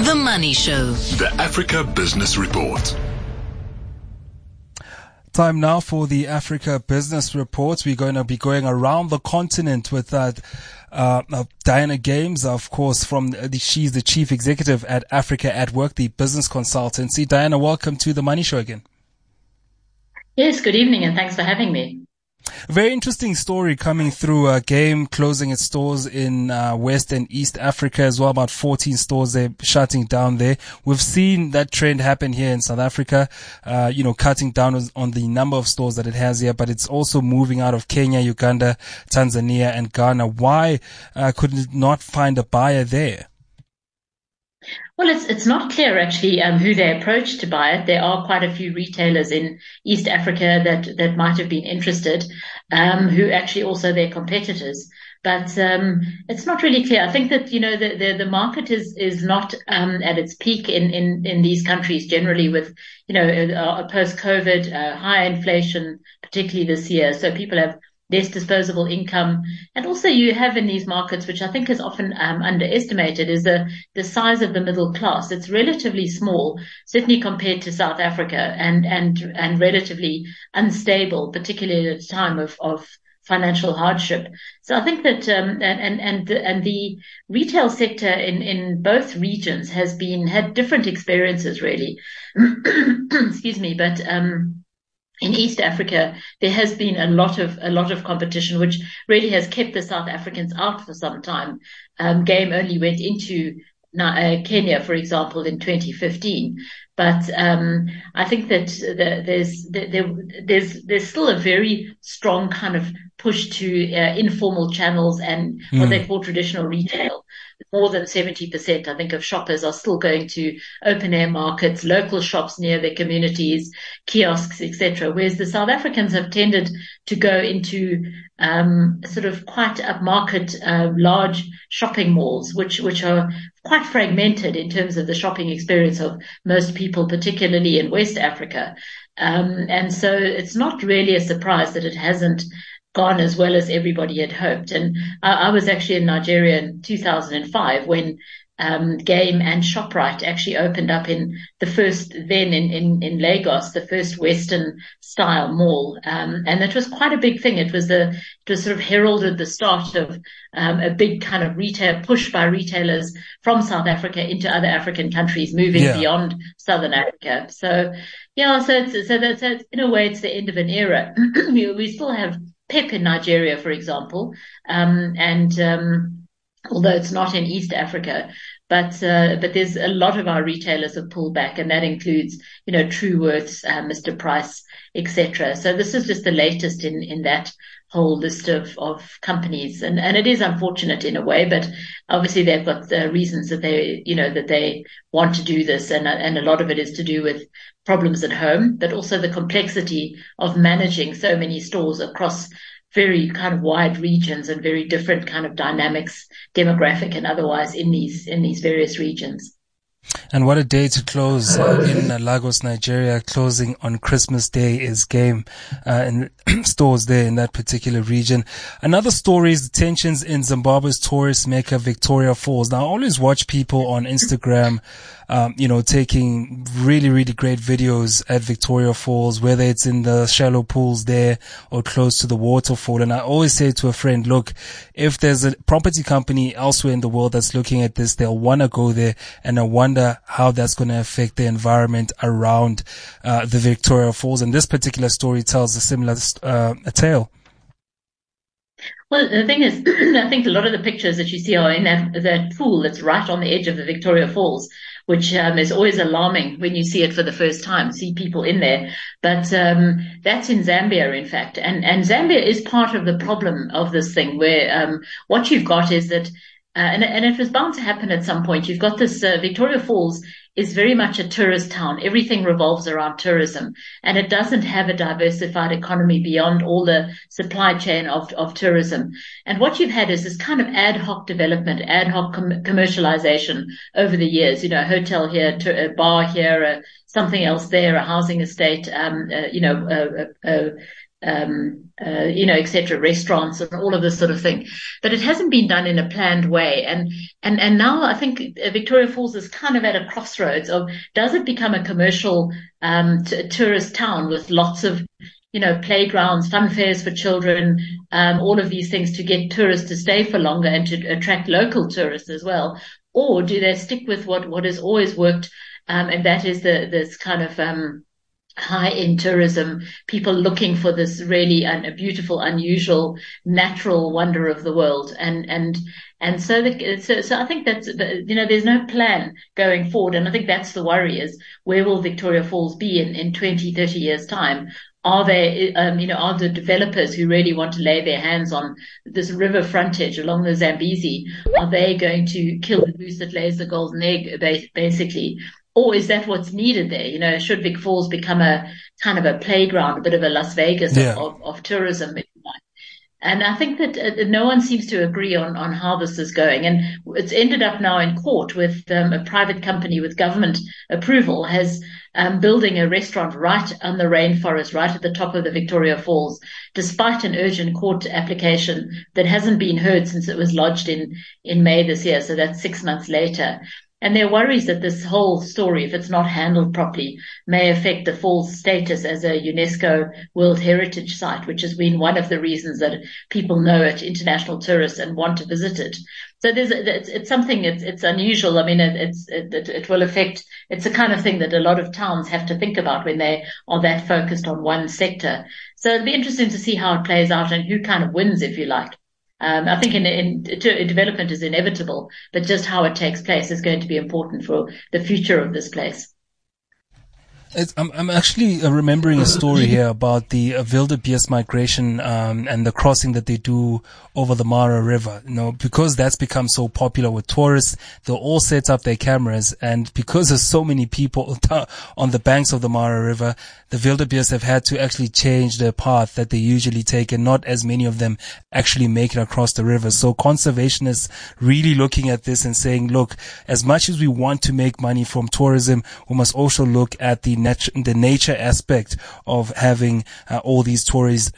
The Money Show. The Africa Business Report. Time now for the Africa Business Report. We're going to be going around the continent with Diana Games, of course, she's the Chief Executive at Africa at Work, the business consultancy. Diana, welcome to The Money Show again. Yes, good evening and thanks for having me. Very interesting story coming through. Game closing its stores in West and East Africa as well. About 14 stores they're shutting down there. We've seen that trend happen here in South Africa, cutting down on the number of stores that it has here, but it's also moving out of Kenya, Uganda, Tanzania and Ghana. Why could it not find a buyer there? Well, it's not clear actually who they approached to buy it. There are quite a few retailers in East Africa that might have been interested, who actually also their competitors. But it's not really clear. I think that the market is not at its peak in these countries generally, with a post-COVID high inflation, particularly this year. So people have less disposable income. And also you have in these markets, which I think is often underestimated, is the size of the middle class. It's relatively small, certainly compared to South Africa, and relatively unstable, particularly at a time of financial hardship. So I think that the retail sector in both regions had different experiences really. Excuse me, but in East Africa, there has been a lot of competition, which really has kept the South Africans out for some time. Game only went into Kenya, for example, in 2015. But I think that there's still a very strong kind of push to informal channels and what they call traditional retail. More than 70%, I think, of shoppers are still going to open-air markets, local shops near their communities, kiosks, etc., whereas the South Africans have tended to go into sort of quite upmarket, large shopping malls, which are quite fragmented in terms of the shopping experience of most people, particularly in West Africa. And so it's not really a surprise that it hasn't gone as well as everybody had hoped. And I was actually in Nigeria in 2005 when Game and ShopRite actually opened up in the first, then in Lagos, the first Western-style mall. And that was quite a big thing. It was sort of heralded the start of a big kind of retail push by retailers from South Africa into other African countries, moving beyond Southern Africa. So, so in a way, it's the end of an era. We still have PEP in Nigeria, for example, although it's not in East Africa, but there's a lot of our retailers have pulled back, and that includes Truworths, Mr. Price, etc. So this is just the latest in that whole list of companies, and it is unfortunate in a way, but obviously they've got the reasons that they want to do this, and a lot of it is to do with problems at home, but also the complexity of managing so many stores across very kind of wide regions and very different kind of dynamics, demographic and otherwise, in these various regions. And what a day to close in Lagos, Nigeria. Closing on Christmas Day is Game and stores there in that particular region. Another story is the tensions in Zimbabwe's tourist mecca, Victoria Falls. Now, I always watch people on Instagram, taking really, really great videos at Victoria Falls, whether it's in the shallow pools there or close to the waterfall. And I always say to a friend, look, if there's a property company elsewhere in the world that's looking at this, they'll want to go there, and I wonder how that's going to affect the environment around the Victoria Falls. And this particular story tells a similar tale. Well, the thing is, I think a lot of the pictures that you see are in that pool that's right on the edge of the Victoria Falls, which is always alarming when you see it for the first time, see people in there. But that's in Zambia, in fact. And Zambia is part of the problem of this thing, where what you've got is that and it was bound to happen at some point. You've got this Victoria Falls is very much a tourist town. Everything revolves around tourism, and it doesn't have a diversified economy beyond all the supply chain of tourism. And what you've had is this kind of ad hoc development, ad hoc commercialization over the years. A hotel here, a bar here, something else there, a housing estate, et cetera, restaurants and all of this sort of thing. But it hasn't been done in a planned way. And now I think Victoria Falls is kind of at a crossroads of, does it become a commercial tourist town with lots of, playgrounds, fun fairs for children, all of these things to get tourists to stay for longer and to attract local tourists as well? Or do they stick with what has always worked? And that is this kind of high-end tourism, people looking for this really a beautiful, unusual, natural wonder of the world. And so I think that's, there's no plan going forward. And I think that's the worry, is where will Victoria Falls be in 20, 30 years' time? Are there, are the developers who really want to lay their hands on this river frontage along the Zambezi, are they going to kill the goose that lays the golden egg, basically? Or is that what's needed there? Should Vic Falls become a kind of a playground, a bit of a Las Vegas of tourism? And I think that no one seems to agree on how this is going. And it's ended up now in court with a private company with government approval has building a restaurant right on the rainforest, right at the top of the Victoria Falls, despite an urgent court application that hasn't been heard since it was lodged in May this year. So that's 6 months later. And there are worries that this whole story, if it's not handled properly, may affect the fall's status as a UNESCO World Heritage Site, which has been one of the reasons that people know it, international tourists, and want to visit it. So it's something, it's unusual. I mean, it will affect, it's the kind of thing that a lot of towns have to think about when they are that focused on one sector. So it'll be interesting to see how it plays out and who kind of wins, if you like. I think development is inevitable, but just how it takes place is going to be important for the future of this place. I'm actually remembering a story here about the wildebeest migration and the crossing that they do over the Mara River. Because that's become so popular with tourists, they'll all set up their cameras, and because there's so many people on the banks of the Mara River, the wildebeest have had to actually change their path that they usually take, and not as many of them actually make it across the river. So conservationists really looking at this and saying, look, as much as we want to make money from tourism, we must also look at the nature aspect of having all these tourists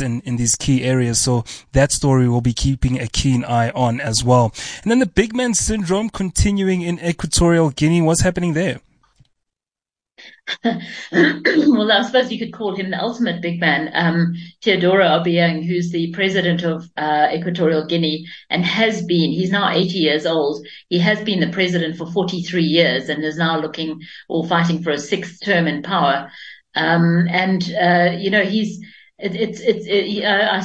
in these key areas. So that story will be keeping a keen eye on as well. And then the big man syndrome continuing in Equatorial Guinea. What's happening there? Well, I suppose you could call him the ultimate big man, Teodoro Obiang, who's the president of Equatorial Guinea, and has been, he's now 80 years old. He has been the president for 43 years and is now looking or fighting for a sixth term in power. I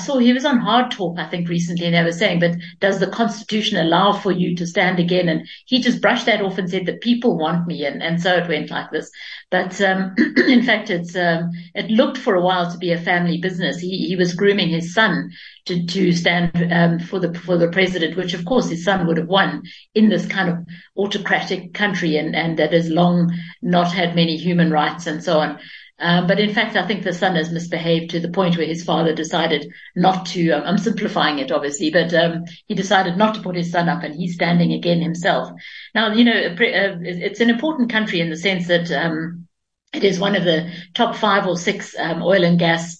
saw he was on Hard Talk, I think, recently, and they were saying, but does the Constitution allow for you to stand again? And he just brushed that off and said, the people want me. And so it went like this. But in fact, it looked for a while to be a family business. He was grooming his son to stand for the president, which of course his son would have won in this kind of autocratic country and that has long not had many human rights and so on. But in fact, I think the son has misbehaved to the point where his father decided not to, I'm simplifying it obviously, but he decided not to put his son up, and he's standing again himself. Now, it's an important country in the sense that it is one of the top 5 or 6 oil and gas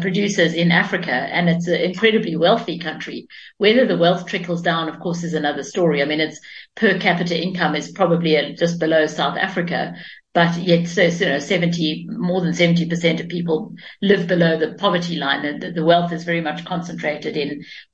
producers in Africa, and it's an incredibly wealthy country. Whether the wealth trickles down, of course, is another story. I mean, its per capita income is probably just below South Africa, but yet, more than 70% of people live below the poverty line, and the wealth is very much concentrated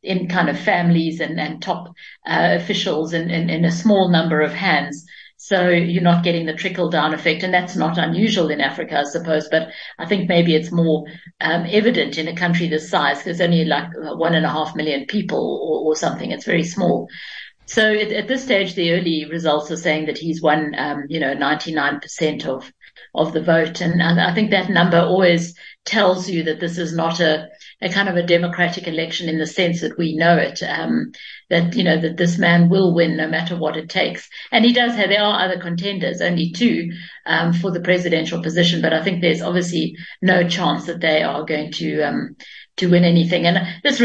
in kind of families and top officials and in a small number of hands. So you're not getting the trickle-down effect, and that's not unusual in Africa, I suppose, but I think maybe it's more evident in a country this size, because there's only like 1.5 million people or something. It's very small. So at this stage, the early results are saying that he's won, 99% of the vote. And I think that number always tells you that this is not a kind of a democratic election in the sense that we know it, that this man will win no matter what it takes. And he does have, there are other contenders, only 2 for the presidential position, but I think there's obviously no chance that they are going to win anything. And this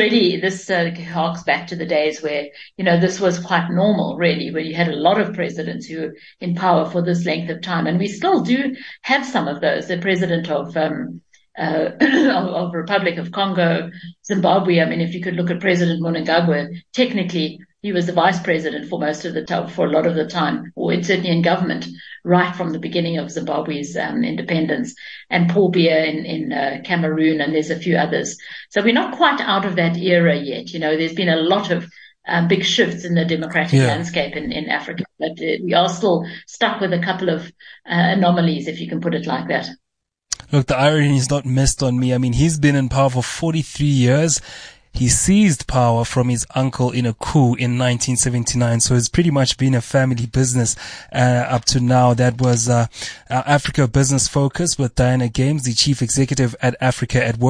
harks back to the days where, this was quite normal, really, where you had a lot of presidents who were in power for this length of time. And we still do have some of those. The president of of Republic of Congo, Zimbabwe. I mean, if you could look at President Mnangagwa, technically he was the vice president for most of the time, for a lot of the time, or certainly in government, right from the beginning of Zimbabwe's independence, and Paul Biya in Cameroon, and there's a few others. So we're not quite out of that era yet. You know, there's been a lot of big shifts in the democratic landscape in Africa, but we are still stuck with a couple of anomalies, if you can put it like that. Look, the irony is not missed on me. I mean, he's been in power for 43 years. He seized power from his uncle in a coup in 1979. So it's pretty much been a family business up to now. That was Africa Business Focus with Diana Games, the chief executive at Africa at Work.